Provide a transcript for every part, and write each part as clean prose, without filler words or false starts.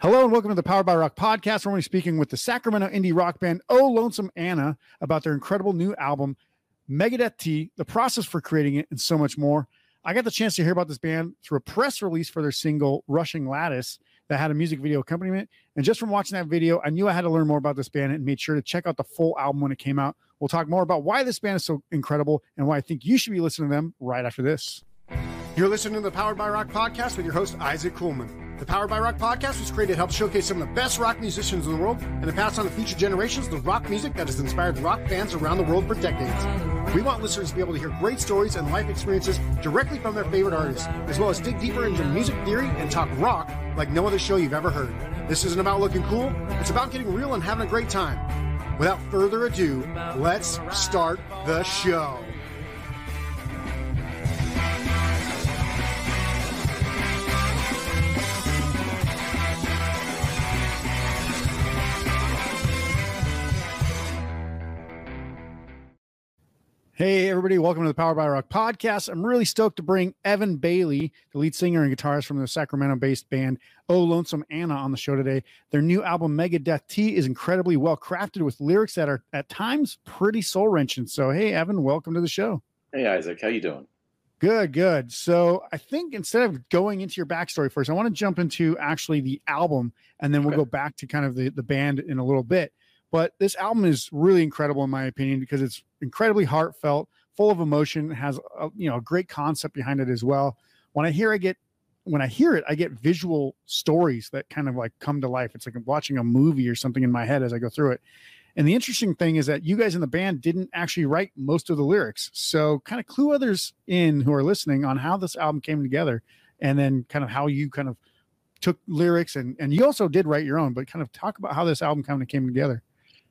Hello and welcome to the Powered by Rock podcast, where we're speaking with the Sacramento indie rock band Oh Lonesome Ana about their incredible new album, Megadeth T, the process for creating it, and so much more. I got the chance to hear about this band through a press release for their single, Rushing Lattice, that had a music video accompaniment. And just from watching that video, I knew I had to learn more about this band and made sure to check out the full album when it came out. We'll talk more about why this band is so incredible and why I think you should be listening to them right after this. You're listening to the Powered by Rock podcast with your host, Isaac Kuhlman. The Powered by Rock podcast was created to help showcase some of the best rock musicians in the world and to pass on to future generations the rock music that has inspired rock fans around the world for decades. We want listeners to be able to hear great stories and life experiences directly from their favorite artists, as well as dig deeper into music theory and talk rock like no other show you've ever heard. This isn't about looking cool. It's about getting real and having a great time. Without further ado, let's start the show. Hey, everybody. Welcome to the Powered by Rock podcast. I'm really stoked to bring Evan Bailey, the lead singer and guitarist from the Sacramento-based band Oh Lonesome Ana, on the show today. Their new album, Megadeth T, is incredibly well-crafted with lyrics that are at times pretty soul-wrenching. So, hey, Evan, welcome to the show. Hey, Isaac. How you doing? Good, good. So I think instead of going into your backstory first, I want to jump into actually the album, and then we'll go back to kind of the band in a little bit. But this album is really incredible, in my opinion, because it's incredibly heartfelt, full of emotion, has a, you know, a great concept behind it as well. When I hear it, I get visual stories that kind of like come to life. It's like I'm watching a movie or something in my head as I go through it. And the interesting thing is that you guys in the band didn't actually write most of the lyrics. So kind of clue others in who are listening on how this album came together, and then kind of how you kind of took lyrics and you also did write your own, but kind of talk about how this album kind of came together.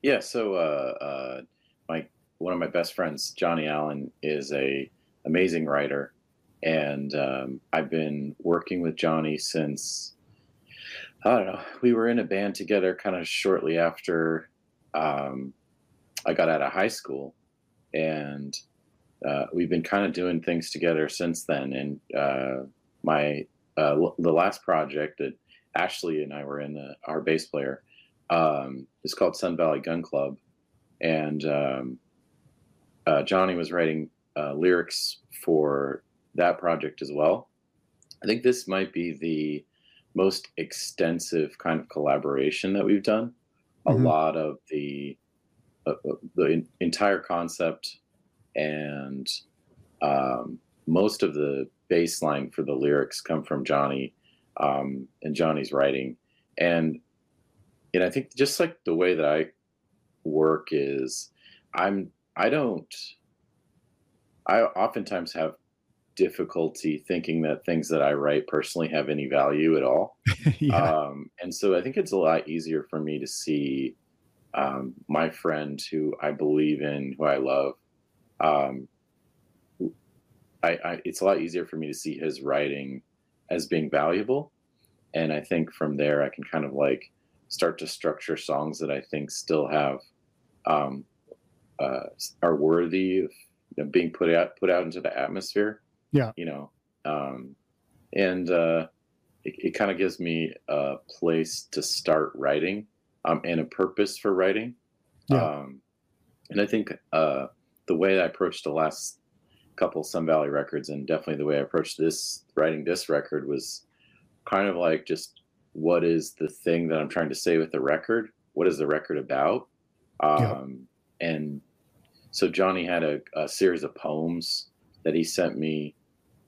Yeah, so one of my best friends, Johnny Allen, is an amazing writer, and I've been working with Johnny since, I don't know, we were in a band together kind of shortly after I got out of high school, and we've been kind of doing things together since then. And the last project that Ashley and I were in, our bass player, it's called Sun Valley Gun Club, and Johnny was writing lyrics for that project as well. I think this might be the most extensive kind of collaboration that we've done. Mm-hmm. A lot of the entire concept and most of the baseline for the lyrics come from Johnny and Johnny's writing. And I think just like the way that I work is I oftentimes have difficulty thinking that things that I write personally have any value at all. Yeah. And so I think it's a lot easier for me to see my friend who I believe in, who I love. It's a lot easier for me to see his writing as being valuable. And I think from there I can kind of like start to structure songs that I think still have, are worthy of being put out into the atmosphere. Yeah. You know? It kind of gives me a place to start writing, and a purpose for writing. Yeah. And I think, the way I approached the last couple Sun Valley records, and definitely the way I approached writing this record, was kind of like just, what is the thing that I'm trying to say with the record? What is the record about? And so Johnny had a series of poems that he sent me.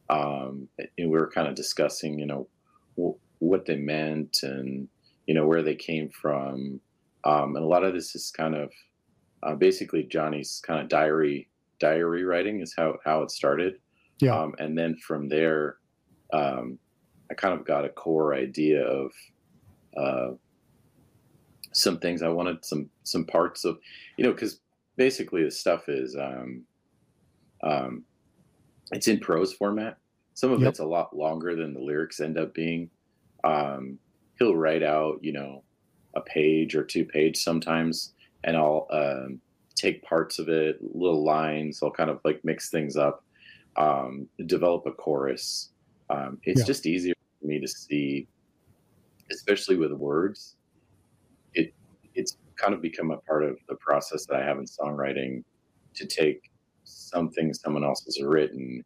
And we were kind of discussing, you know, what they meant and, you know, where they came from. And a lot of this is kind of basically Johnny's kind of diary writing is how it started. Yeah. And then from there, I kind of got a core idea of some things I wanted, some parts of, you know, because basically the stuff is it's in prose format. Some of it's a lot longer than the lyrics end up being. He'll write out, you know, a page or 2 pages sometimes, and I'll take parts of it, little lines. I'll kind of like mix things up, develop a chorus. It's just easier for me to see especially with words, it's kind of become a part of the process that I have in songwriting, to take something someone else has written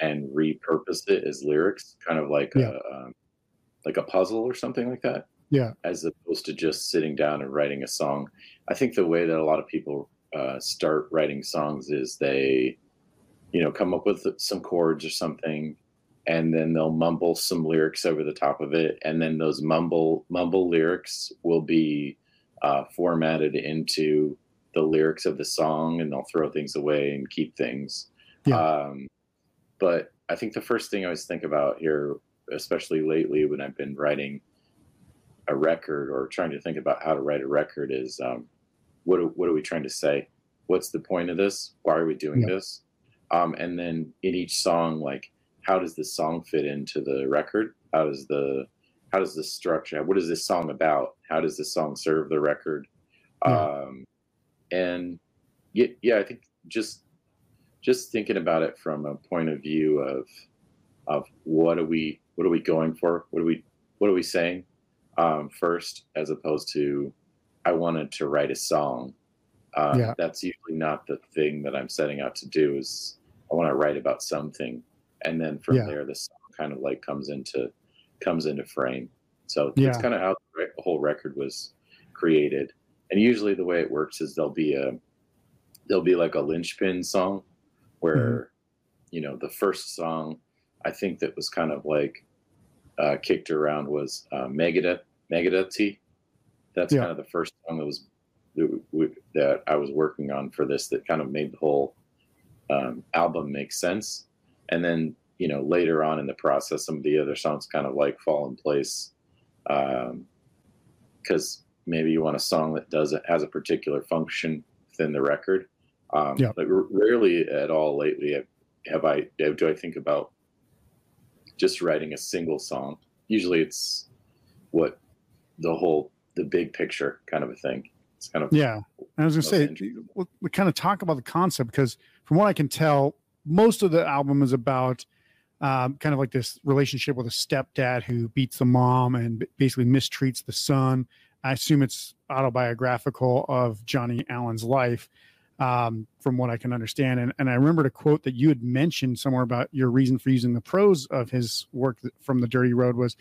and repurpose it as lyrics, kind of like a puzzle or something like that. Yeah. As opposed to just sitting down and writing a song. I think the way that a lot of people start writing songs is they, come up with some chords or something, and then they'll mumble some lyrics over the top of it. And then those mumble lyrics will be formatted into the lyrics of the song, and they'll throw things away and keep things. Yeah. But I think the first thing I always think about here, especially lately when I've been writing a record or trying to think about how to write a record, is what are we trying to say? What's the point of this? Why are we doing this? And then in each song, like, how does the song fit into the record? How does the structure? What is this song about? How does this song serve the record? I think just thinking about it from a point of view of what are we going for? What are we saying? First, as opposed to, I wanted to write a song. That's usually not the thing that I'm setting out to do, is I want to write about something. And then from there, the song kind of like comes into frame. So that's kind of how the whole record was created. And usually the way it works is there'll be like a linchpin song where, the first song, I think that was kind of like, kicked around was Megadeth T. That's kind of the first song that I was working on for this, that kind of made the whole album make sense. And then later on in the process, some of the other songs kind of like fall in place, because maybe you want a song that has a particular function within the record. But rarely at all lately do I think about just writing a single song. Usually it's what the big picture kind of a thing. It's kind of, I was going to say, we kind of talk about the concept, because from what I can tell, most of the album is about kind of like this relationship with a stepdad who beats the mom and basically mistreats the son. I assume it's autobiographical of Johnny Allen's life, from what I can understand. And I remembered a quote that you had mentioned somewhere about your reason for using the prose of his work from The Dirty Road was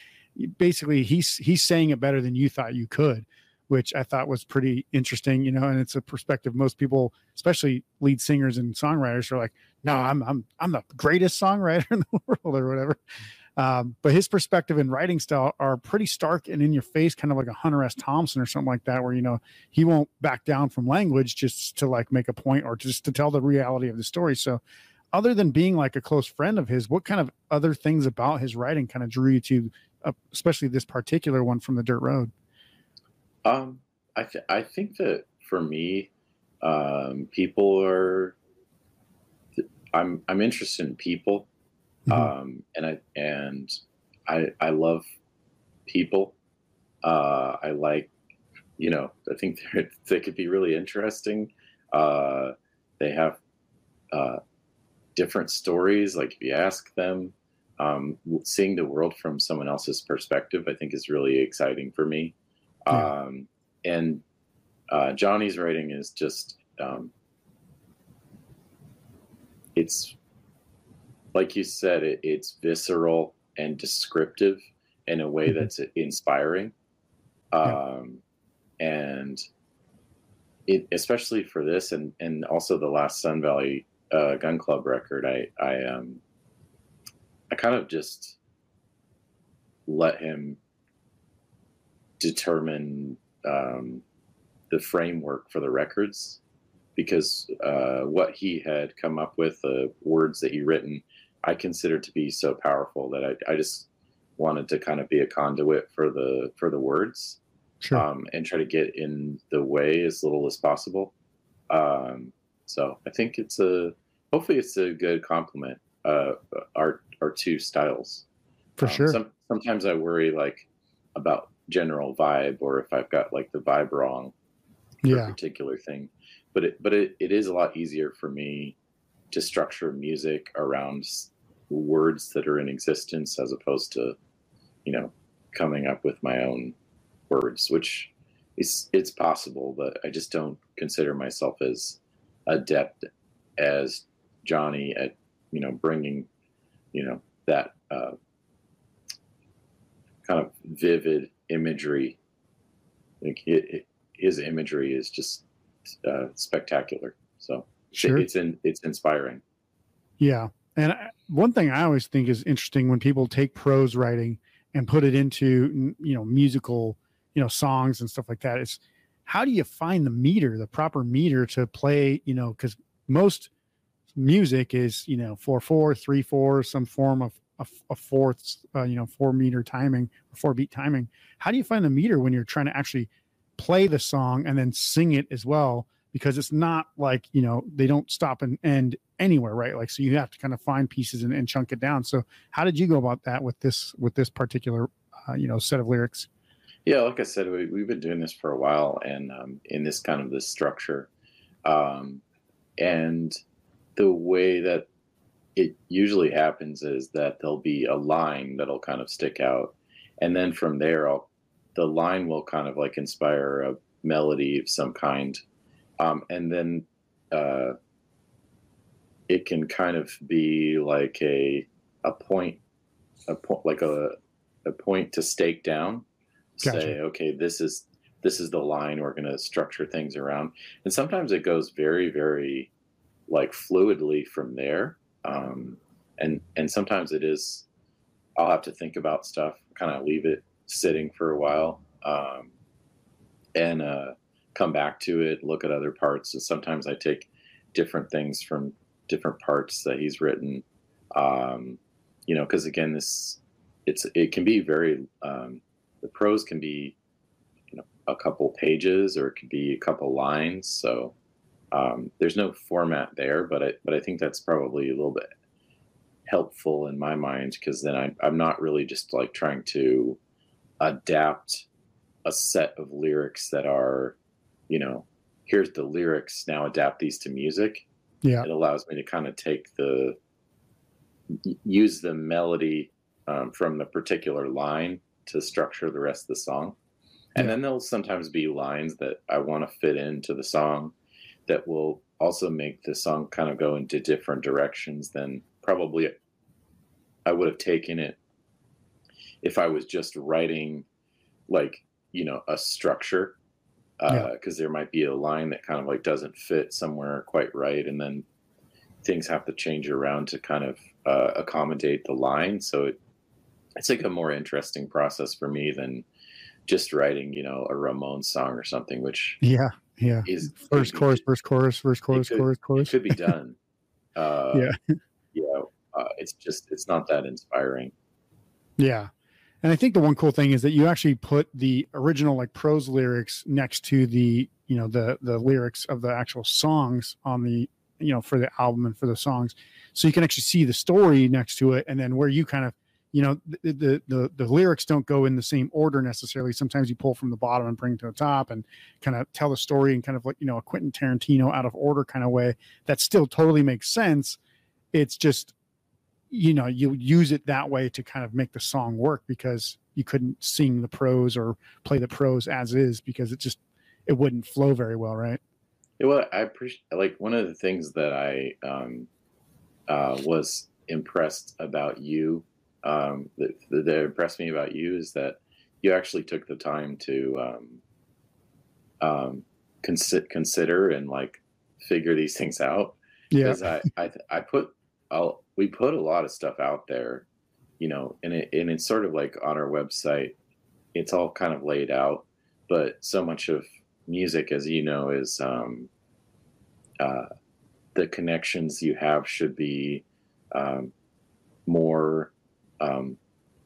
basically he's saying it better than you thought you could, which I thought was pretty interesting, and it's a perspective most people, especially lead singers and songwriters, are like, no, I'm the greatest songwriter in the world or whatever. But his perspective and writing style are pretty stark and in your face, kind of like a Hunter S. Thompson or something like that, where, he won't back down from language just to like make a point or just to tell the reality of the story. So other than being like a close friend of his, what kind of other things about his writing kind of drew you to, especially this particular one from The Dirt Road? I think that for me, people are, I'm interested in people. And I love people. I like, I think they could be really interesting. They have, different stories. Like if you ask them, seeing the world from someone else's perspective, I think is really exciting for me. Yeah. And Johnny's writing is just, it's, like you said, it's visceral and descriptive in a way that's inspiring. And it, especially for this and also the last Sun Valley Gun Club record, I kind of just let him determine the framework for the records, because what he had come up with, the words that he'd written, I considered to be so powerful that I just wanted to kind of be a conduit for the words, and try to get in the way as little as possible. So I think hopefully it's a good complement, our two styles. For sure. Sometimes I worry like about general vibe, or if I've got like the vibe wrong for a particular thing. But it is a lot easier for me to structure music around words that are in existence as opposed to, coming up with my own words, which is, it's possible, but I just don't consider myself as adept as Johnny at, you know, bringing, you know, that kind of vivid imagery. Like his imagery is just spectacular. So sure. It's inspiring. Yeah. And one thing I always think is interesting when people take prose writing and put it into, you know, musical, you know, songs and stuff like that. It's how do you find the meter, the proper meter to play, you know, because most music is, you know, 4/4, 3/4, some form of a fourth, you know, 4 meter timing, 4 beat timing. How do you find the meter when you're trying to actually play the song and then sing it as well? Because it's not like, you know, they don't stop and end anywhere, right? Like, so you have to kind of find pieces and chunk it down. So how did you go about that with this particular, you know, set of lyrics? Yeah, like I said, we've been doing this for a while and in this kind of this structure. And the way that it usually happens is that there'll be a line that'll kind of stick out. And then from there, the line will kind of like inspire a melody of some kind. And then it can kind of be like a point to stake down. Gotcha. Say, okay, this is the line we're going to structure things around. And sometimes it goes very, very like fluidly from there. And sometimes it is, I'll have to think about stuff, kind of leave it sitting for a while. And come back to it, look at other parts. And sometimes I take different things from different parts that he's written. You know, cause again, it can be very, the prose can be, you know, a couple pages or it could be a couple lines. So, there's no format there, but I think that's probably a little bit helpful in my mind. Cause then I'm not really just like trying to adapt a set of lyrics that are, you know, here's the lyrics, now adapt these to music. Yeah. It allows me to kind of take use the melody from the particular line to structure the rest of the song. And yeah. Then there'll sometimes be lines that I want to fit into the song that will also make the song kind of go into different directions than probably I would have taken it if I was just writing like, you know, a structure. Because there might be a line that kind of like doesn't fit somewhere quite right, and then things have to change around to kind of accommodate the line. So it's like a more interesting process for me than just writing, you know, a Ramones song or something, which is first chorus. It could be done. It's just it's not that inspiring. Yeah. And I think the one cool thing is that you actually put the original like prose lyrics next to the, you know, the lyrics of the actual songs on the, you know, for the album and for the songs. So you can actually see the story next to it. And then where you kind of, you know, the lyrics don't go in the same order necessarily. Sometimes you pull from the bottom and bring to the top and kind of tell the story in kind of like, you know, a Quentin Tarantino out of order kind of way that still totally makes sense. It's just, you know, you use it that way to kind of make the song work because you couldn't sing the prose or play the prose as is because it wouldn't flow very well, right? Yeah, well, I appreciate, like, one of the things that I was impressed about you, that impressed me about you is that you actually took the time to consider and like figure these things out. Yeah, because we put a lot of stuff out there, you know, and it's sort of like on our website, it's all kind of laid out, but so much of music, as you know, is the connections you have should be more,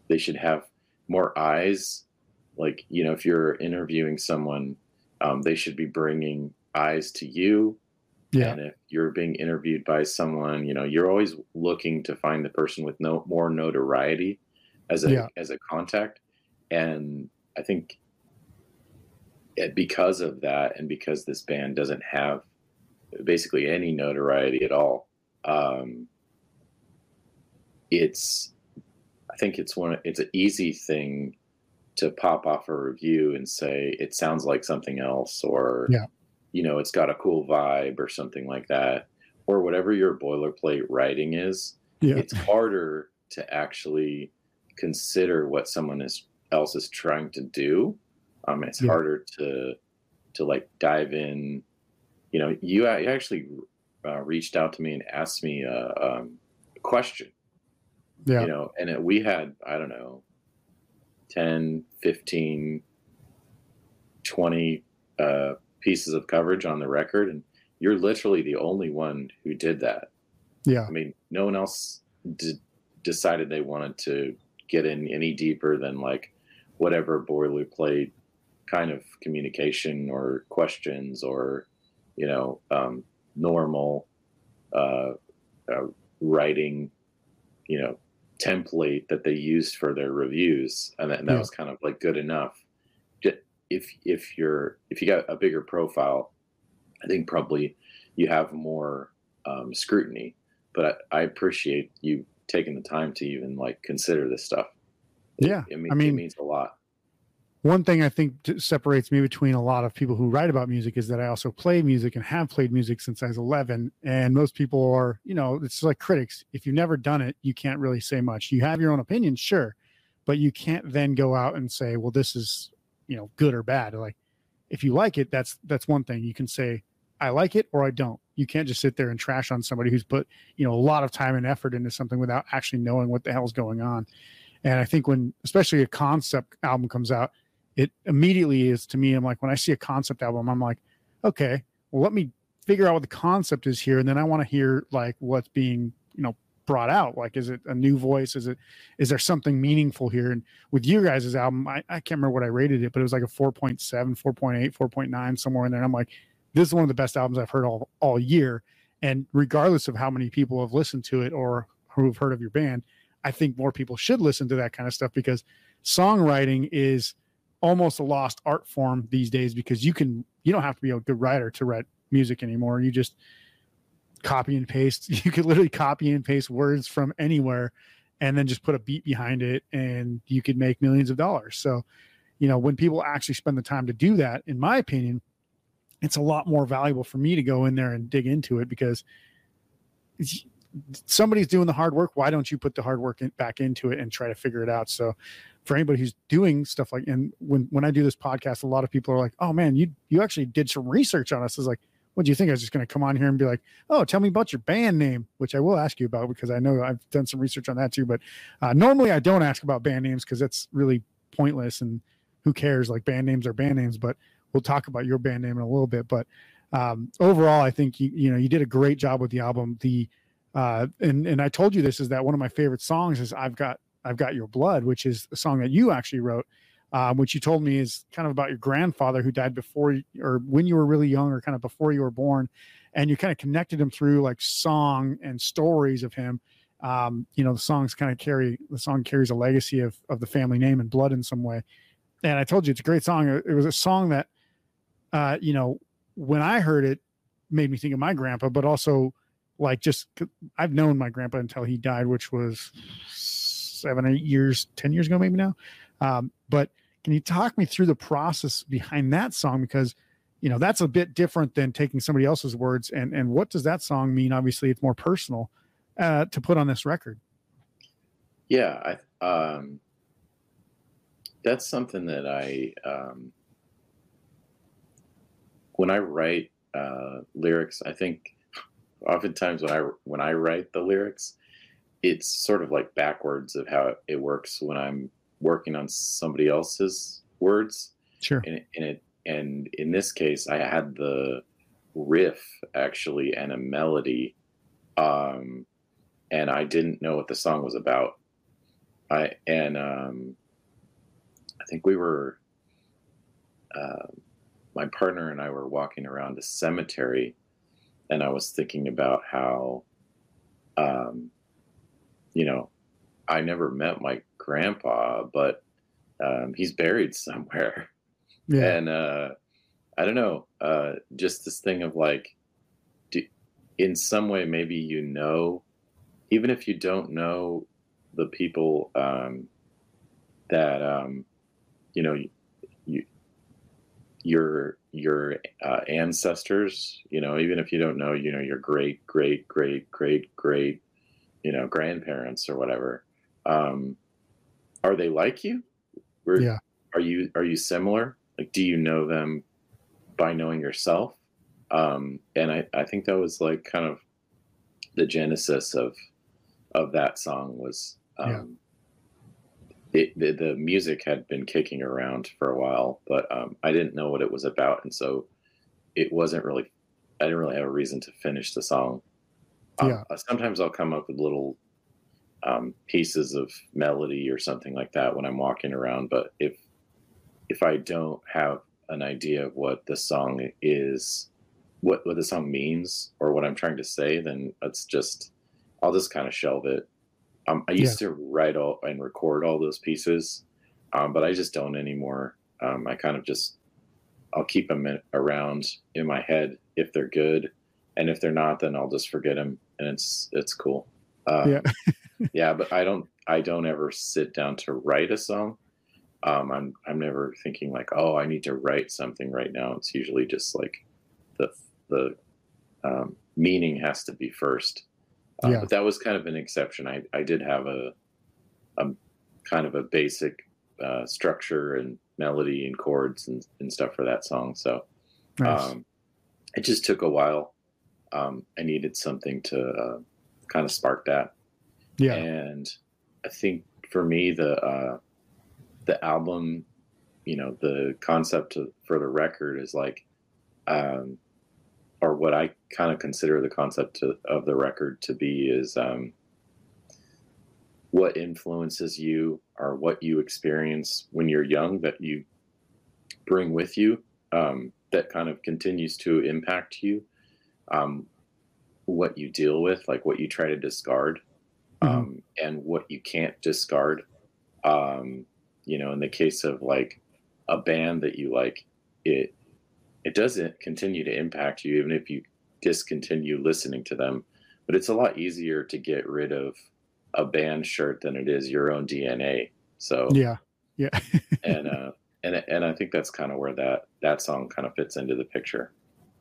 they should have more eyes. Like, you know, if you're interviewing someone, they should be bringing eyes to you. Yeah. And if you're being interviewed by someone, you know, you're always looking to find the person with more notoriety as a contact. And I think because of that, and because this band doesn't have basically any notoriety at all, I think it's an easy thing to pop off a review and say, it sounds like something else, or, you know, it's got a cool vibe or something like that, or whatever your boilerplate writing is, it's harder to actually consider what someone else is trying to do. It's harder to like dive in. You know, you actually reached out to me and asked me a question, you know, and we had, I don't know, 10, 15, 20 pieces of coverage on the record. And you're literally the only one who did that. Yeah. I mean, no one else decided they wanted to get in any deeper than like whatever boilerplate kind of communication or questions or, you know, normal writing, you know, template that they used for their reviews, and that was kind of like good enough. If you got a bigger profile, I think probably you have more scrutiny. But I appreciate you taking the time to even like consider this stuff. It means a lot. One thing I think separates me between a lot of people who write about music is that I also play music and have played music since I was 11. And most people are, you know, it's like critics. If you've never done it, you can't really say much. You have your own opinion, sure, but you can't then go out and say, well, this is, you know, good or bad. Like, if you like it, that's one thing. You can say, I like it or I don't. You can't just sit there and trash on somebody who's put, you know, a lot of time and effort into something without actually knowing what the hell's going on. And I think when, especially a concept album comes out, it immediately is to me, I'm like, when I see a concept album, I'm like, okay, well, let me figure out what the concept is here. And then I want to hear like what's being, you know, brought out. Like, is it a new voice? Is there something meaningful here? And with you guys' album, I can't remember what I rated it, but it was like a 4.7, 4.8, 4.9, somewhere in there. And I'm like, this is one of the best albums I've heard all year. And regardless of how many people have listened to it or who've heard of your band, I think more people should listen to that kind of stuff, because songwriting is almost a lost art form these days, because you don't have to be a good writer to write music anymore. You just copy and paste. You could literally copy and paste words from anywhere and then just put a beat behind it, and you could make millions of dollars. So, you know, when people actually spend the time to do that, in my opinion, it's a lot more valuable for me to go in there and dig into it, because somebody's doing the hard work. Why don't you put the hard work back into it and try to figure it out? So for anybody who's doing stuff like, and when I do this podcast, a lot of people are like, oh man, you actually did some research on us. It's like, what do you think? I was just going to come on here and be like, oh, tell me about your band name, which I will ask you about, because I know I've done some research on that too. But normally I don't ask about band names, because that's really pointless and who cares? Like, band names are band names, but we'll talk about your band name in a little bit. But overall, I think you did a great job with the album. And I told you this, is that one of my favorite songs is I've Got Your Blood, which is a song that you actually wrote, which you told me is kind of about your grandfather who died before or when you were really young, or kind of before you were born. And you kind of connected him through like song and stories of him. You know, the song carries a legacy of the family name and blood in some way. And I told you it's a great song. It was a song that, you know, when I heard it, made me think of my grandpa, but also, like, just, I've known my grandpa until he died, which was 10 years ago, maybe now. But can you talk me through the process behind that song? Because, you know, that's a bit different than taking somebody else's words. And what does that song mean? Obviously, it's more personal to put on this record. Yeah. That's something that I, when I write lyrics, I think, oftentimes when I write the lyrics, it's sort of like backwards of how it works when I'm working on somebody else's words. Sure. And in this case, I had the riff actually and a melody, and I didn't know what the song was about. I think we were my partner and I were walking around a cemetery. And I was thinking about how, you know, I never met my grandpa, but he's buried somewhere. Yeah. And I don't know, just this thing of like, in some way, maybe, you know, even if you don't know the people that you know, your ancestors, you know, even if you don't know, you know, your great, you know, grandparents or whatever, are they like you? Yeah. Are you similar? Like, do you know them by knowing yourself? And I think that was like kind of the genesis of that song was, the music had been kicking around for a while, but I didn't know what it was about, and so it wasn't really. I didn't really have a reason to finish the song. Sometimes I'll come up with little pieces of melody or something like that when I'm walking around, but if I don't have an idea of what the song is, what the song means, or what I'm trying to say, then I'll just kind of shelve it. I used to write and record all those pieces, but I just don't anymore. I kind of I'll keep them around in my head if they're good, and if they're not, then I'll just forget them, and it's cool. But I don't ever sit down to write a song. I'm never thinking like, oh, I need to write something right now. It's usually just like the meaning has to be first. But that was kind of an exception. I did have a kind of a basic structure and melody and chords and stuff for that song. So nice. It just took a while. I needed something to kind of spark that. Yeah. And I think for me, the album, you know, the concept for the record is like, or what I kind of consider the concept of the record to be is what influences you or what you experience when you're young that you bring with you that kind of continues to impact you, what you deal with, like what you try to discard and what you can't discard. You know, in the case of like a band that you like, it doesn't continue to impact you even if you discontinue listening to them, but it's a lot easier to get rid of a band shirt than it is your own DNA. So yeah. and I think that's kind of where that song kind of fits into the picture.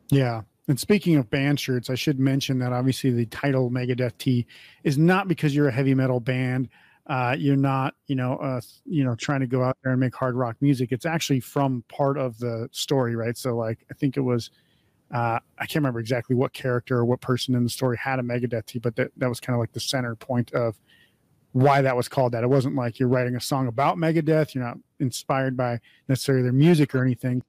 Yeah. And speaking of band shirts, I should mention that obviously the title Megadeth T is not because you're a heavy metal band. You're not, trying to go out there and make hard rock music. It's actually from part of the story, right? So, like, I think it was, I can't remember exactly what character or what person in the story had a Megadeth T, but that was kind of like the center point of why that was called that. It wasn't like you're writing a song about Megadeth. You're not inspired by necessarily their music or anything.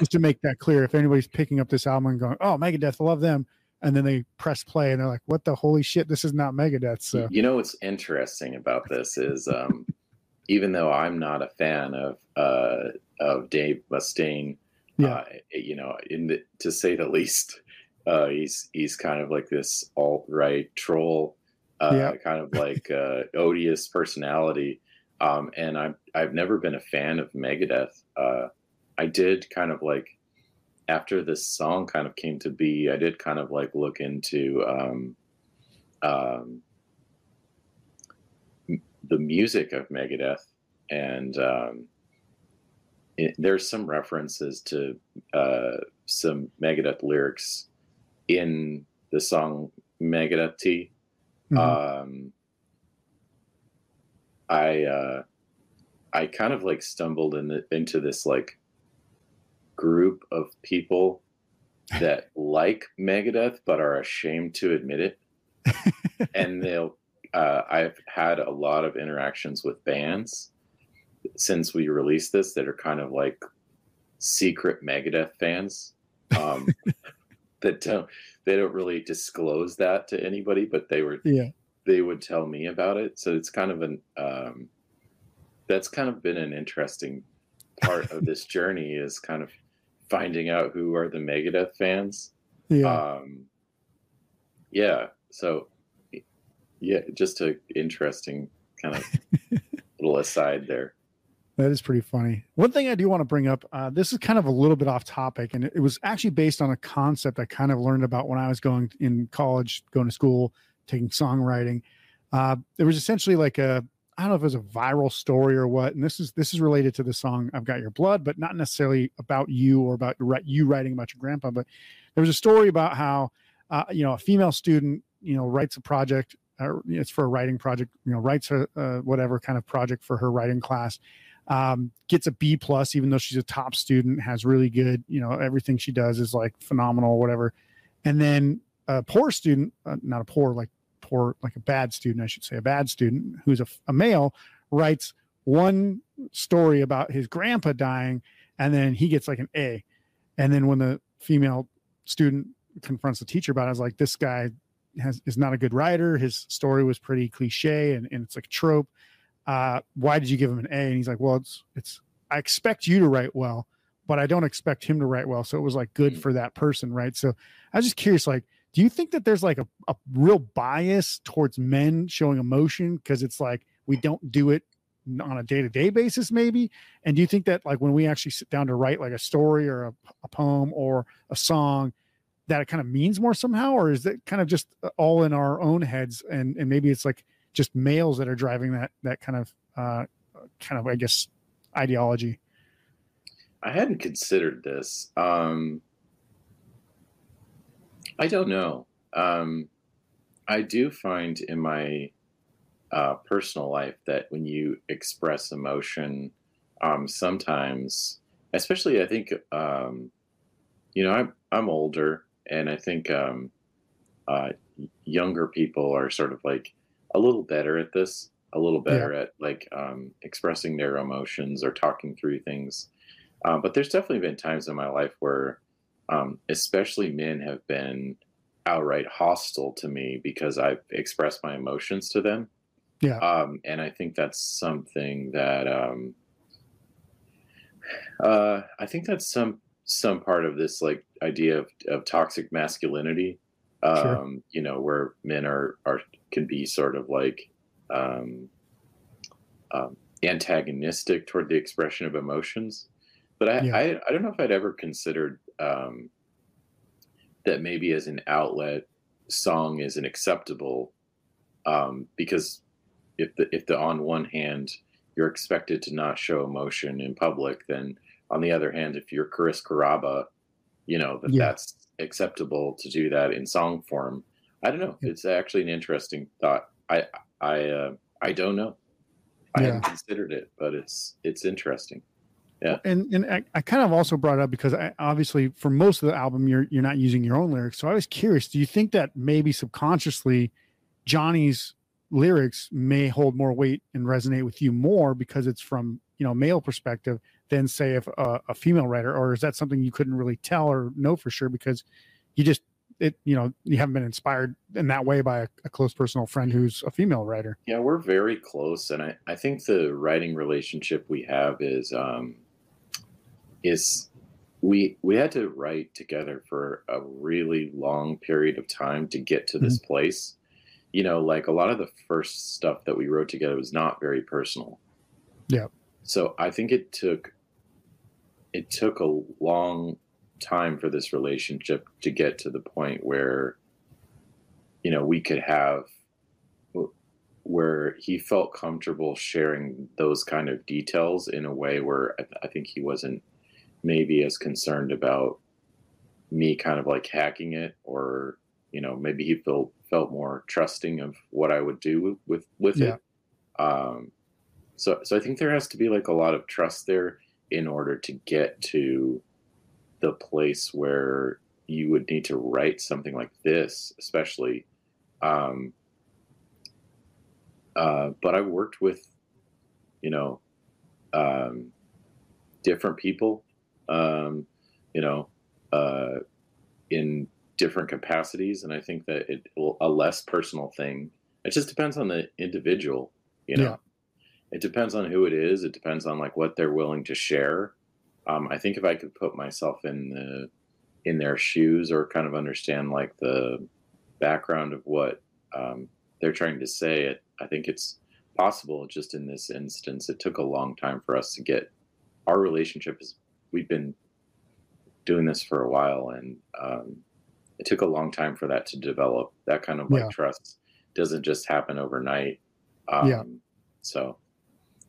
Just to make that clear, if anybody's picking up this album and going, oh, Megadeth, I love them. And then they press play and they're like, what the holy shit, this is not Megadeth. So. You know, what's interesting about this is even though I'm not a fan of Dave Mustaine, to say the least, he's kind of like this alt-right troll, kind of like odious personality. And I've never been a fan of Megadeth. I did kind of like, after this song kind of came to be, I did kind of like look into the music of Megadeth, and there's some references to some Megadeth lyrics in the song Megadeth T. I kind of like stumbled into this like group of people that like Megadeth but are ashamed to admit it, and they'll I've had a lot of interactions with bands since we released this that are kind of like secret Megadeth fans that don't really disclose that to anybody, but they would tell me about it. So it's kind of an that's kind of been an interesting part of this journey, is kind of finding out who are the Megadeth fans. Just an interesting kind of little aside there. That is pretty funny. One thing I do want to bring up, this is kind of a little bit off topic, and it was actually based on a concept I kind of learned about when I was going to school, taking songwriting. There was essentially like a I don't know if it was a viral story or what. And this is related to the song I've Got Your Blood, but not necessarily about you or about you writing about your grandpa. But there was a story about how, a female student, writes a project. It's for a writing project, writes a whatever kind of project for her writing class, gets a B+, even though she's a top student, has really good, everything she does is like phenomenal, whatever. And then a poor student, a bad student, I should say, a bad student who's a male, writes one story about his grandpa dying, and then he gets like an A. And then when the female student confronts the teacher about it, I was like, this guy is not a good writer. His story was pretty cliche and it's like a trope. Why did you give him an A? And he's like, well, I expect you to write well, but I don't expect him to write well. So it was like good for that person, right? So I was just curious, like, do you think that there's like a real bias towards men showing emotion? Cause it's like, we don't do it on a day-to-day basis maybe. And do you think that like when we actually sit down to write like a story or a poem or a song, that it kind of means more somehow, or is that kind of just all in our own heads? And maybe it's like just males that are driving that kind of, I guess, ideology. I hadn't considered this. I don't know. I do find in my personal life that when you express emotion, sometimes, especially I think, I'm older, and I think younger people are sort of like a little better at this, a little better at like expressing their emotions or talking through things. But there's definitely been times in my life where especially men have been outright hostile to me because I've expressed my emotions to them. Yeah. And I think that's something that I think that's some part of this like idea of toxic masculinity, sure. Where men can be sort of like antagonistic toward the expression of emotions. But I don't know if I'd ever considered that maybe as an outlet song isn't acceptable, because if on one hand you're expected to not show emotion in public, then on the other hand, if you're Chris Caraba, that's acceptable to do that in song form. I don't know. Yeah. It's actually an interesting thought. I don't know. I haven't considered it, but it's interesting. Yeah. And I kind of also brought it up because obviously for most of the album, you're not using your own lyrics. So I was curious, do you think that maybe subconsciously Johnny's lyrics may hold more weight and resonate with you more because it's from, male perspective than say if a female writer, or is that something you couldn't really tell or know for sure because you just, you haven't been inspired in that way by a close personal friend who's a female writer? Yeah, we're very close. And I think the writing relationship we have is we had to write together for a really long period of time to get to this place. Like a lot of the first stuff that we wrote together was not very personal. Yeah. So I think it took a long time for this relationship to get to the point where, where he felt comfortable sharing those kind of details in a way where I think he wasn't maybe as concerned about me kind of like hacking it, or, maybe he felt more trusting of what I would do with it. So I think there has to be like a lot of trust there in order to get to the place where you would need to write something like this, especially. But I've worked with, different people, in different capacities. And I think that a less personal thing, it just depends on the individual, Yeah. It depends on who it is. It depends on like what they're willing to share. I think if I could put myself in their shoes or kind of understand like the background of what they're trying to say, I think it's possible. Just in this instance, it took a long time for us to get our relationship. We've been doing this for a while, and it took a long time for that to develop. That kind of like trust doesn't just happen overnight. So,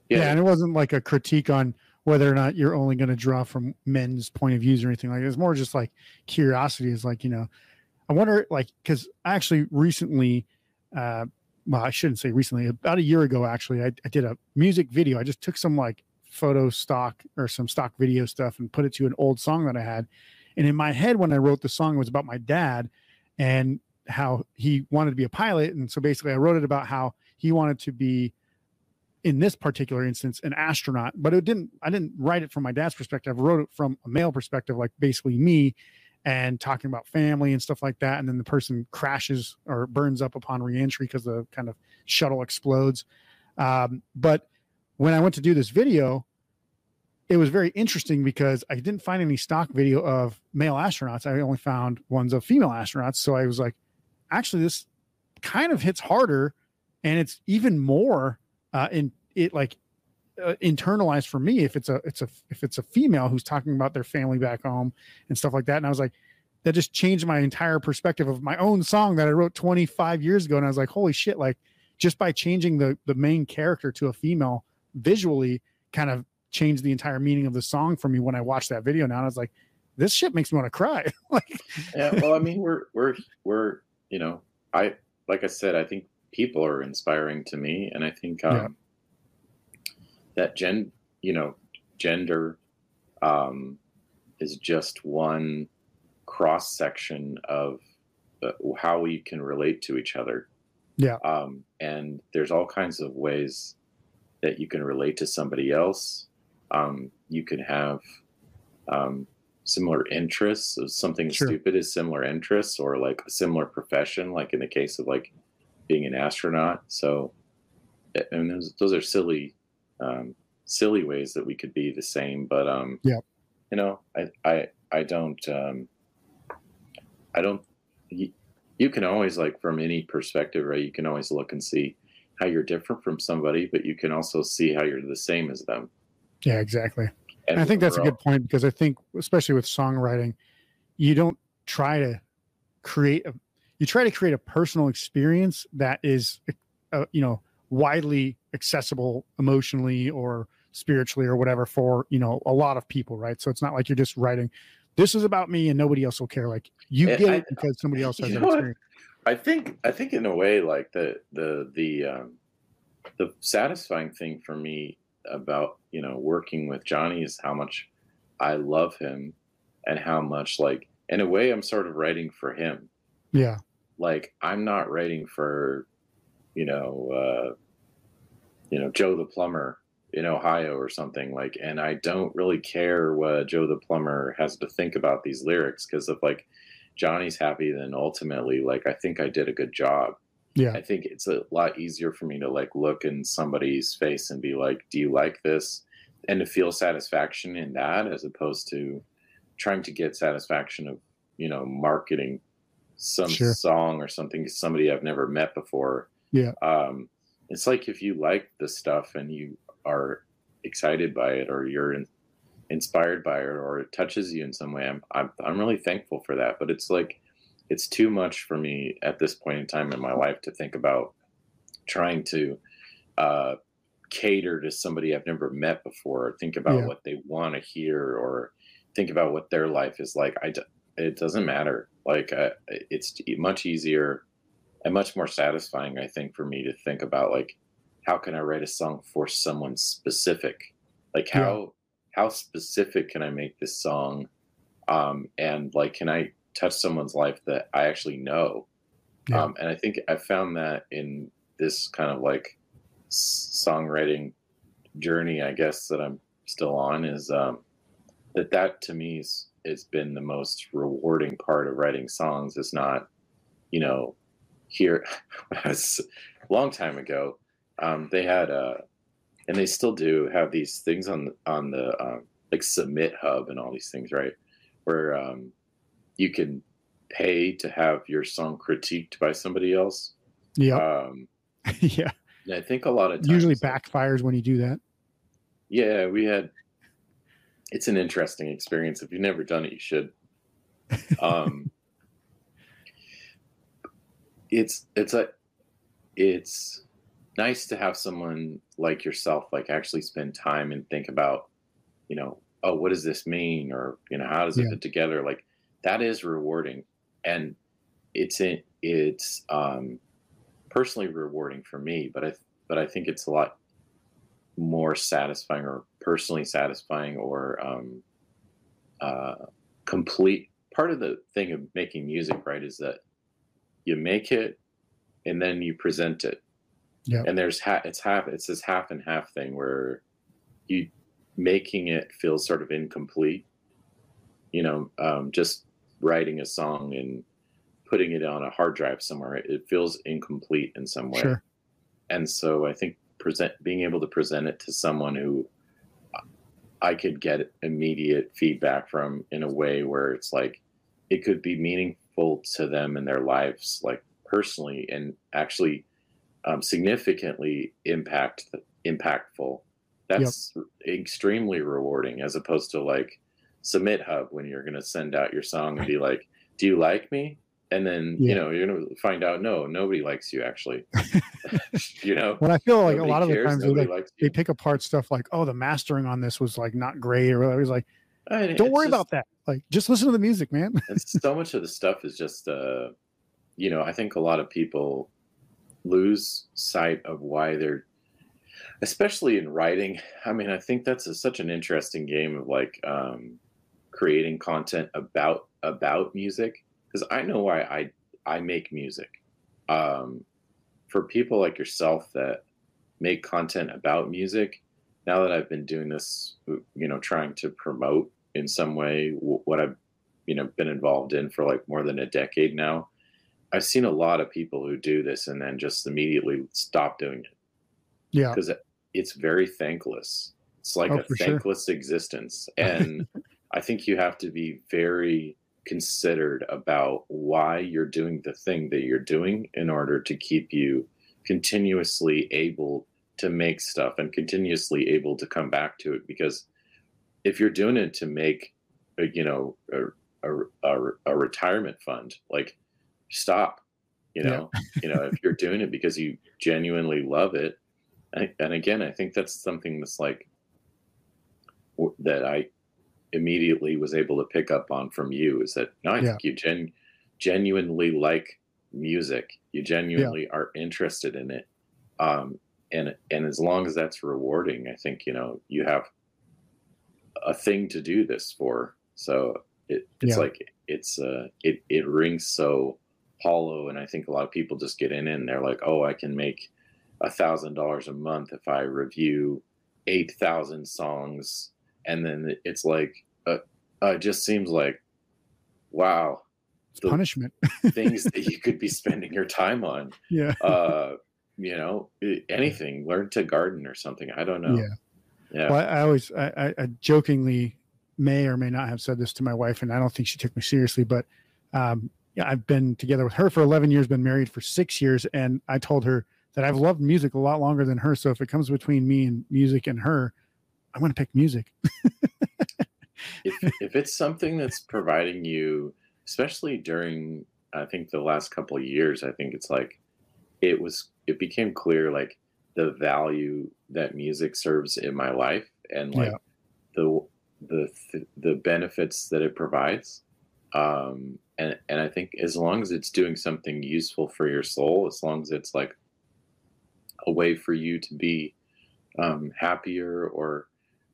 yeah, and it wasn't like a critique on whether or not you're only going to draw from men's point of views or anything like that. It's more just like curiosity is like, you know, I wonder, like, because actually recently, well, I shouldn't say recently, about a year ago, actually, I did a music video. I just took some like photo stock or some stock video stuff and put it to an old song that I had. And in my head, when I wrote the song, it was about my dad and how he wanted to be a pilot. And so basically I wrote it about how he wanted to be, in this particular instance, an astronaut, but it didn't, I didn't write it from my dad's perspective. I wrote it from a male perspective, like basically me and talking about family and stuff like that. And then the person crashes or burns up upon reentry because the kind of shuttle explodes. But when I went to do this video, it was very interesting because I didn't find any stock video of male astronauts. I only found ones of female astronauts. So I was like, actually, this kind of hits harder and it's even more internalized for me if it's a female who's talking about their family back home and stuff like that. And I was like, that just changed my entire perspective of my own song that I wrote 25 years ago. And I was like, holy shit, like just by changing the main character to a female visually kind of changed the entire meaning of the song for me when I watched that video now. And I was like, this shit makes me want to cry. Like, yeah, well, I mean, we're you know, I, like I said, I think people are inspiring to me. And I think that gender is just one cross section of how we can relate to each other. Yeah. And there's all kinds of ways that you can relate to somebody else. You can have similar interests. So something stupid is similar interests, or like a similar profession, like in the case of like being an astronaut. So, and those are silly ways that we could be the same, but you know, I don't. You can always, like, from any perspective, right? You can always look and see how you're different from somebody, but you can also see how you're the same as them. Yeah, exactly. And I think that's a good point, because I think, especially with songwriting, you don't try to create a, you try to create a personal experience that is, you know, widely accessible emotionally or spiritually or whatever for, you know, a lot of people, right? So it's not like you're just writing, this is about me and nobody else will care. Like, you get it because somebody else has an experience. I think in a way, like the satisfying thing for me about, you know, working with Johnny is how much I love him and how much, like, in a way, I'm sort of writing for him. Yeah. Like, I'm not writing for, you know, Joe the plumber in Ohio or something, like, and I don't really care what Joe the plumber has to think about these lyrics, because if, like, Johnny's happy, then ultimately, like, I think I did a good job. Yeah. I think it's a lot easier for me to, like, look in somebody's face and be like, do you like this? And to feel satisfaction in that, as opposed to trying to get satisfaction of, you know, marketing some song or something to somebody I've never met before. Yeah. It's like, if you like the stuff and you are excited by it, or you're inspired by it, or it touches you in some way, I'm really thankful for that. But it's like, it's too much for me at this point in time in my life to think about trying to cater to somebody I've never met before, or think about what they want to hear, or think about what their life is like. It doesn't matter. Like, it's much easier and much more satisfying, I think, for me to think about, like, how can I write a song for someone specific? Like, how specific can I make this song? And, like, can I touch someone's life that I actually know? Yeah. And I think I found that in this kind of, like, songwriting journey, I guess, that I'm still on, is that to me it's been the most rewarding part of writing songs. It's not, you know, here a long time ago, they had and they still do have these things on the like Submit Hub and all these things, right, where you can pay to have your song critiqued by somebody else. Yeah. Yeah. I think a lot of times usually backfires when you do that. Yeah, it's an interesting experience. If you've never done it, you should. It's nice to have someone like yourself, like actually spend time and think about, you know, oh, what does this mean? Or, you know, how does it fit together? Like that is rewarding. And it's personally rewarding for me, but I think it's a lot more satisfying or personally satisfying or, complete. Part of the thing of making music, right, is that you make it and then you present it. Yeah. And there's it's this half and half thing where you making it feels sort of incomplete, you know, just writing a song and putting it on a hard drive somewhere, it feels incomplete in some way. Sure. And so I think being able to present it to someone who I could get immediate feedback from in a way where it's like, it could be meaningful to them in their lives, like personally, and actually significantly impactful. That's extremely rewarding, as opposed to like Submit Hub, when you're going to send out your song and be like, do you like me? And then, you know, you're going to find out, no, nobody likes you, actually. You know? Well, I feel like a lot of the times they pick apart stuff like, oh, the mastering on this was like not great. Or whatever. It's like, don't worry about that. Like, just listen to the music, man. And so much of the stuff is just, you know, I think a lot of people lose sight of why they're, especially in writing. I mean, I think that's such an interesting game of like creating content about music. Because I know why I make music. For people like yourself that make content about music, now that I've been doing this, you know, trying to promote in some way what I've, you know, been involved in for like more than a decade now, I've seen a lot of people who do this and then just immediately stop doing it. Yeah. Because it's very thankless. It's like a thankless existence. And I think you have to be very considered about why you're doing the thing that you're doing in order to keep you continuously able to make stuff and continuously able to come back to it. Because if you're doing it to make, you know, a retirement fund, like stop, you know, you know, if you're doing it because you genuinely love it. And again, I think that's something that's like, that I immediately was able to pick up on from you, is that no, I think you genuinely like music. You genuinely are interested in it. And as long as that's rewarding, I think, you know, you have a thing to do this for. So it's like, it rings so hollow. And I think a lot of people just get in and they're like, oh, I can make $1,000 a month if I review 8,000 songs. And then it's like, it just seems like, wow, the punishment things that you could be spending your time on. Yeah. You know, anything, learn to garden or something. I don't know. Yeah. Well, I jokingly may or may not have said this to my wife, and I don't think she took me seriously, but I've been together with her for 11 years, been married for 6 years. And I told her that I've loved music a lot longer than her. So if it comes between me and music and her, I want to pick music. if it's something that's providing you, especially during, I think the last couple of years, I think it's like, it became clear, like the value that music serves in my life and like the benefits that it provides. And I think as long as it's doing something useful for your soul, as long as it's like a way for you to be happier or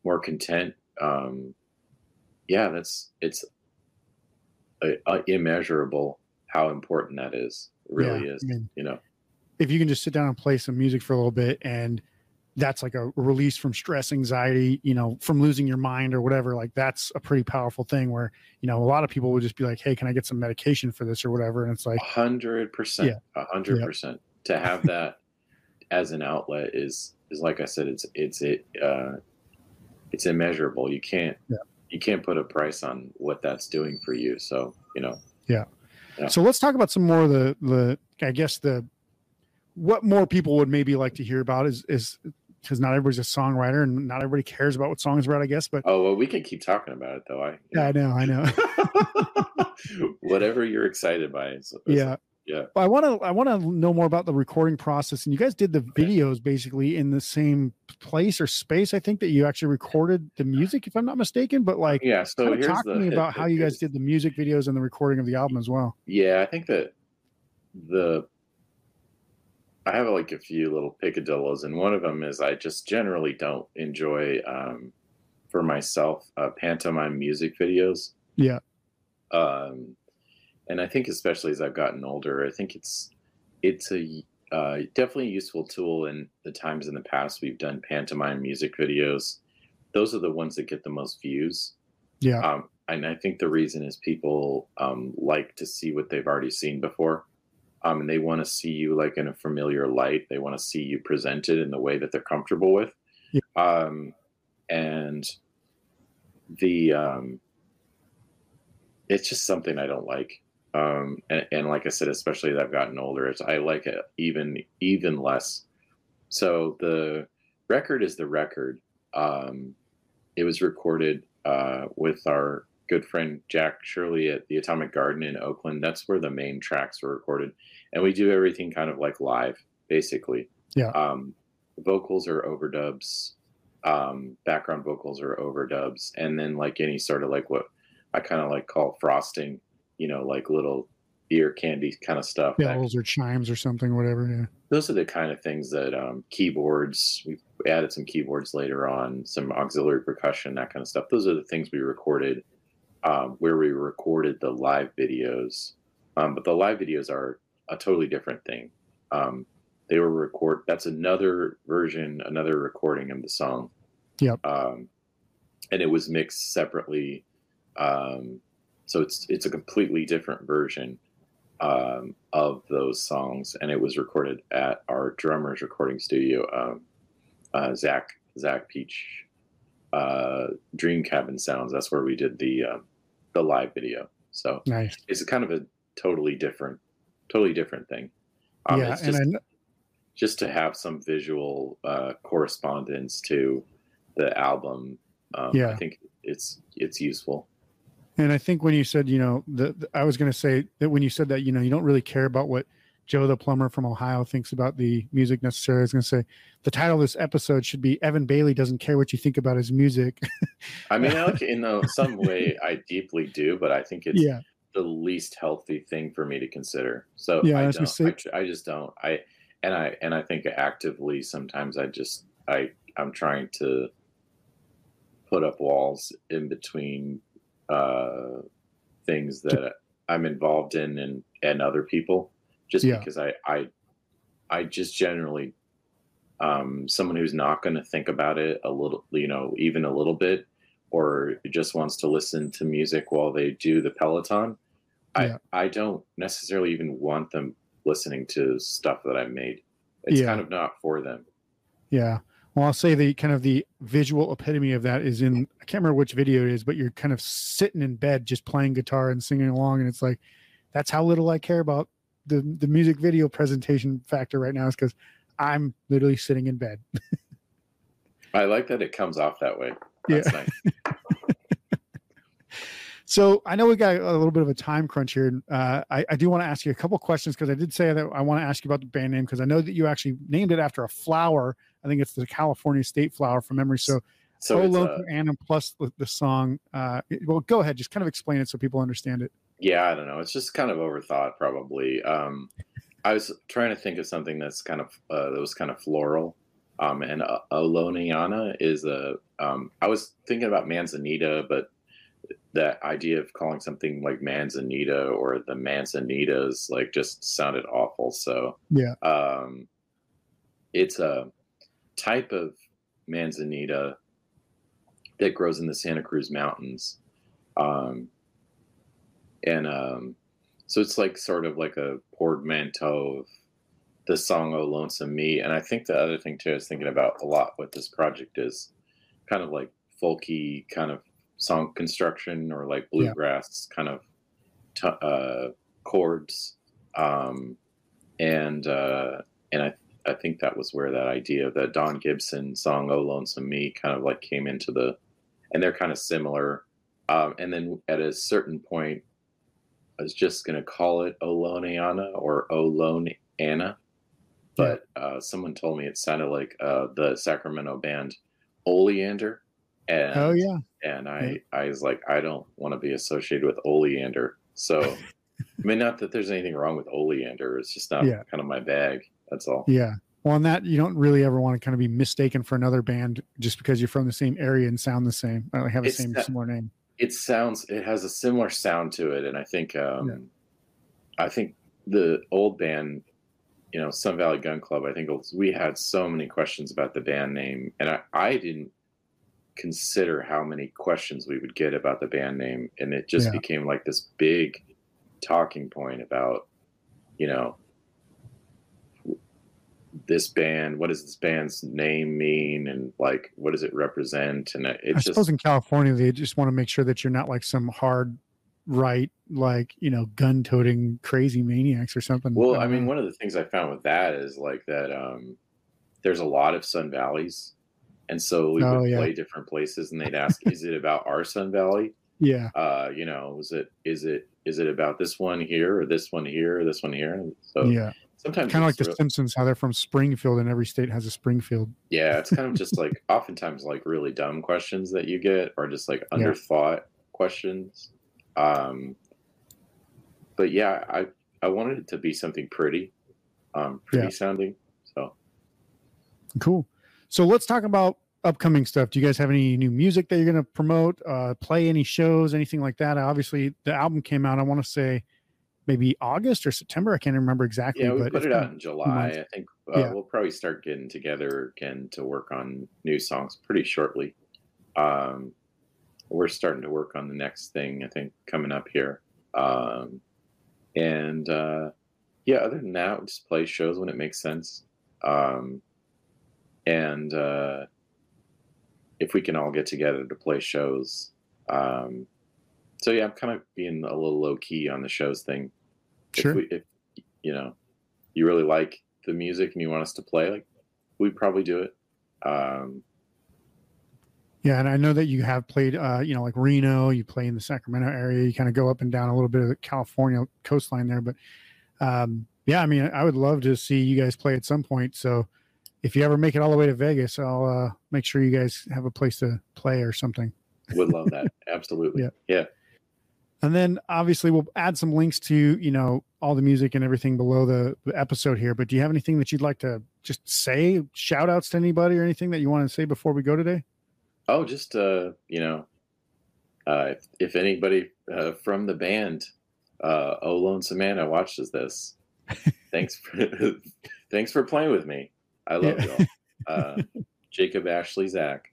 more content, it's immeasurable how important that is. It really is. I mean, you know, if you can just sit down and play some music for a little bit, and that's like a release from stress, anxiety, you know, from losing your mind or whatever, like that's a pretty powerful thing where, you know, a lot of people would just be like, hey, can I get some medication for this or whatever? And it's like 100%, 100% to have that as an outlet is like I said, it's immeasurable. You can't you can't put a price on what that's doing for you. So, you know. Yeah. So let's talk about some more of the I guess the what more people would maybe like to hear about is because not everybody's a songwriter and not everybody cares about what songs are out, I guess. But oh well, we can keep talking about it though. I know. Whatever you're excited by. Yeah. But I want to know more about the recording process. And you guys did the videos basically in the same place or space, I think, that you actually recorded the music, if I'm not mistaken. But like, yeah, so here's talk to me about how you guys did the music videos and the recording of the album as well. Yeah, I think that I have like a few little picadillos, and one of them is I just generally don't enjoy for myself pantomime music videos. Yeah. And I think especially as I've gotten older, I think it's a definitely a useful tool. In the times in the past we've done pantomime music videos, those are the ones that get the most views. Yeah. And I think the reason is people like to see what they've already seen before. And they want to see you like in a familiar light. They want to see you presented in the way that they're comfortable with. Yeah. And it's just something I don't like. And like I said, especially as I've gotten older, I like it even less. So the record is the record. It was recorded with our good friend Jack Shirley at the Atomic Garden in Oakland. That's where the main tracks were recorded. And we do everything kind of like live, basically. Yeah. Vocals are overdubs. Background vocals are overdubs. And then like any sort of like what I kind of like call frosting, you know, like little ear candy kind of stuff. Bells or chimes or something, whatever. Yeah. Those are the kind of things that keyboards, we added some keyboards later on, some auxiliary percussion, that kind of stuff. Those are the things we recorded where we recorded the live videos. But the live videos are a totally different thing. They were that's another version, another recording of the song. Yep. And it was mixed separately. So it's a completely different version of those songs, and it was recorded at our drummer's recording studio, Zach Peach, Dream Cabin Sounds. That's where we did the live video. So nice. It's kind of a totally different thing. Yeah, it's just, and just to have some visual correspondence to the album. I think it's useful. And I think when you said, you know, I was going to say that when you said that, you know, you don't really care about what Joe the plumber from Ohio thinks about the music necessarily. I was going to say the title of this episode should be Evan Bailey Doesn't Care What You Think About His Music. I mean, in some way I deeply do, but I think it's the least healthy thing for me to consider. So yeah, I just don't. I think actively sometimes I'm trying to put up walls in between things that I'm involved in and other people, just because I just generally someone who's not going to think about it a little, you know, even a little bit, or just wants to listen to music while they do the Peloton. I don't necessarily even want them listening to stuff that I made. It's kind of not for them. Yeah. Well, I'll say the kind of the visual epitome of that is in, I can't remember which video it is, but you're kind of sitting in bed just playing guitar and singing along. And it's like, that's how little I care about the music video presentation factor right now, is because I'm literally sitting in bed. I like that it comes off that way. That's nice. So I know we got a little bit of a time crunch here. I do want to ask you a couple questions, because I did say that I want to ask you about the band name, because I know that you actually named it after a flower. I think it's the California state flower from memory. So Oh Lonesome Ana plus the song. Well, go ahead. Just kind of explain it so people understand it. Yeah, I don't know. It's just kind of overthought probably. I was trying to think of something that's kind of that was kind of floral. And Aloniana is I was thinking about manzanita, but that idea of calling something like manzanita or the manzanitas like just sounded awful. So it's a type of manzanita that grows in the Santa Cruz mountains. So it's like sort of like a portmanteau of the song Oh Lonesome Me. And I think the other thing too, I was thinking about a lot what this project is, kind of like folky kind of song construction, or like bluegrass kind of chords. And I think that was where that idea of that Don Gibson song, Oh Lonesome Me, kind of like came into and they're kind of similar. And then at a certain point, I was just going to call it Oloniana or Oloniana, but someone told me it sounded like the Sacramento band Oleander. And, I was like, I don't want to be associated with Oleander. So, I mean, not that there's anything wrong with Oleander. It's just not kind of my bag. That's all. Yeah. Well, on that, you don't really ever want to kind of be mistaken for another band just because you're from the same area and sound the same. I have the same similar name. It has a similar sound to it. And I think, I think the old band, you know, Sun Valley Gun Club, I think we had so many questions about the band name, and I didn't consider how many questions we would get about the band name. And it just became like this big talking point about, you know, this band, what does this band's name mean, and like what does it represent? And I suppose in California they just want to make sure that you're not like some hard right, like, you know, gun-toting crazy maniacs or something. Well, I mean, one of the things I found with that is like that there's a lot of Sun Valleys, and so we would play different places, and they'd ask, "Is it about our Sun Valley? You know, is it about this one here or this one here or this one here?" So sometimes kind of like the Simpsons, how they're from Springfield and every state has a Springfield. Yeah, it's kind of just like oftentimes like really dumb questions that you get, or just like underthought questions. But yeah, I wanted it to be something pretty, sounding. So cool. So let's talk about upcoming stuff. Do you guys have any new music that you're going to promote, play any shows, anything like that? Obviously the album came out, I want to say, maybe August or September. I can't remember exactly. Yeah, we put it out in July. I think we'll probably start getting together again to work on new songs pretty shortly. We're starting to work on the next thing, I think, coming up here. Other than that, we'll just play shows when it makes sense. If we can all get together to play shows. So, yeah, I'm kind of being a little low-key on the shows thing. Sure. If you know, you really like the music and you want us to play, like, we probably do it. And I know that you have played, like Reno. You play in the Sacramento area. You kind of go up and down a little bit of the California coastline there. But, I mean, I would love to see you guys play at some point. So if you ever make it all the way to Vegas, I'll make sure you guys have a place to play or something. Would love that. Absolutely. Yeah. And then obviously we'll add some links to, you know, all the music and everything below the episode here. But do you have anything that you'd like to just say, shout outs to anybody or anything that you want to say before we go today? Oh, just, if anybody from the band, Oh Lonesome Ana, watches this, thanks for playing with me. I love y'all. Jacob, Ashley, Zach,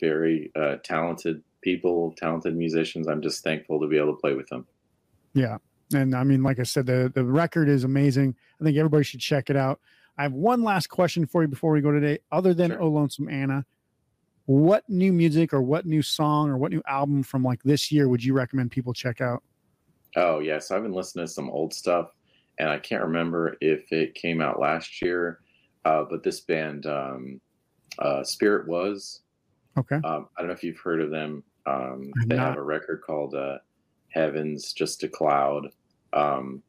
very talented people, talented musicians. I'm just thankful to be able to play with them. Yeah. And I mean, like I said, the record is amazing. I think everybody should check it out. I have one last question for you before we go today. Other than Oh Lonesome Ana, what new music or what new song or what new album from like this year would you recommend people check out? Oh, yeah. So I've been listening to some old stuff, and I can't remember if it came out last year, but this band, Spirit Was. Okay. I don't know if you've heard of them. They have a record called Heaven's Just a Cloud,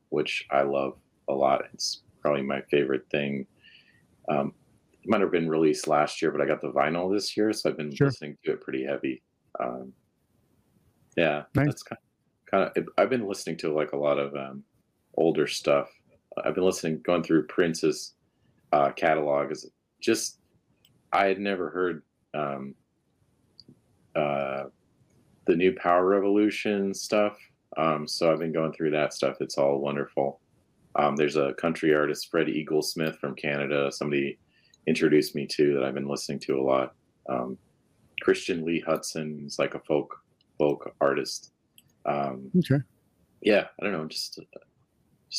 which I love a lot. It's probably my favorite thing. It might have been released last year, but I got the vinyl this year, so I've been listening to it pretty heavy. Nice. That's kind of I've been listening to like a lot of older stuff. I've been going through Prince's catalog. I had never heard the New Power Revolution stuff. So I've been going through that stuff. It's all wonderful. There's a country artist, Fred Eaglesmith from Canada, somebody introduced me to that I've been listening to a lot. Christian Lee Hutson is like a folk artist. I don't know, just a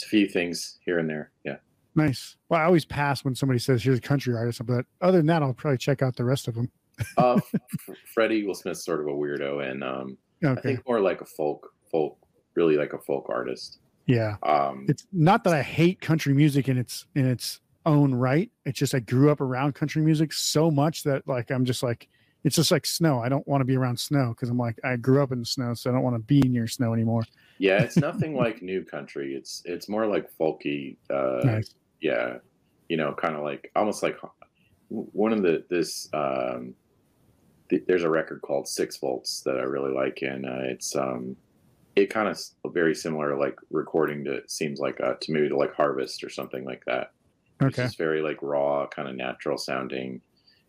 few things here and there. Yeah. Nice. Well, I always pass when somebody says here's a country artist, but other than that, I'll probably check out the rest of them. Fred Eaglesmith's sort of a weirdo, and I think more like a folk, really like a folk artist. Yeah. It's not that I hate country music in its own right. It's just I grew up around country music so much that like I'm just like it's just like snow. I don't want to be around snow because I'm like I grew up in the snow, so I don't want to be near snow anymore. Yeah, it's nothing like new country. It's more like folky. Nice. Yeah, you know, kind of like almost like one of the there's a record called 6 Volts that I really like, and it's it kind of very similar like recording to seems like to maybe to like Harvest or something like that. Okay. It's very like raw, kind of natural sounding,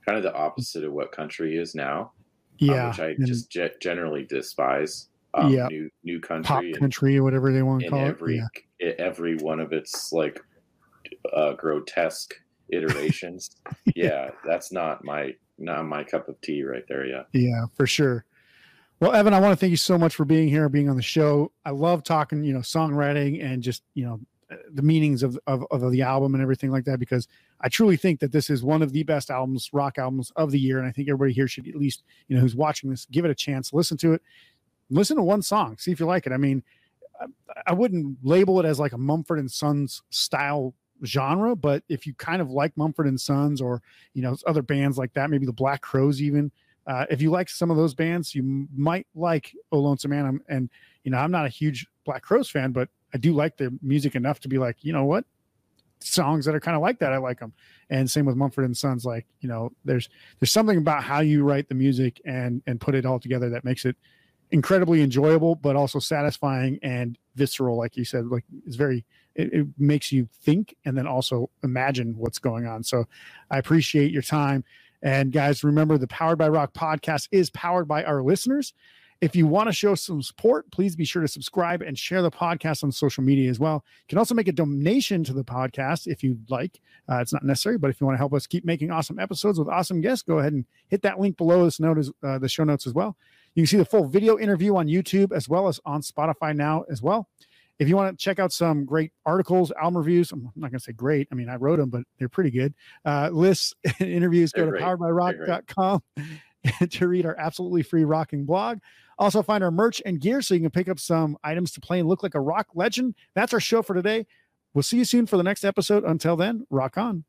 kind of the opposite of what country is now. Yeah, which I just generally despise. New country, pop country, or whatever they want to call it. Yeah. Every one of its like grotesque iterations. Yeah, that's not my cup of tea right there. Yeah, for sure. Well, Evan, I want to thank you so much for being here, being on the show. I love talking, songwriting and just the meanings of the album and everything like that, because I truly think that this is one of the best albums, rock albums of the year, and I think everybody here should at least who's watching this give it a chance, listen to it. Listen to one song, see if you like it. I mean, I wouldn't label it as like a Mumford and Sons style genre, but if you kind of like Mumford and Sons or, other bands like that, maybe the Black Crows even, if you like some of those bands, you might like Oh Lonesome Ana. And, I'm not a huge Black Crows fan, but I do like their music enough to be like, you know what? Songs that are kind of like that, I like them. And same with Mumford and Sons. Like, there's something about how you write the music and put it all together that makes it incredibly enjoyable, but also satisfying and visceral. Like you said, like it's very, it makes you think and then also imagine what's going on. So I appreciate your time. And guys, remember the Powered by Rock podcast is powered by our listeners. If you want to show some support, please be sure to subscribe and share the podcast on social media as well. You can also make a donation to the podcast if you'd like. It's not necessary, but if you want to help us keep making awesome episodes with awesome guests, go ahead and hit that link below this note as the show notes as well. You can see the full video interview on YouTube as well as on Spotify now as well. If you want to check out some great articles, album reviews, I'm not going to say great. I mean, I wrote them, but they're pretty good. Lists and interviews, go to poweredbyrock.com. to read our absolutely free rocking blog. Also find our merch and gear so you can pick up some items to play and look like a rock legend. That's our show for today. We'll see you soon for the next episode. Until then, rock on.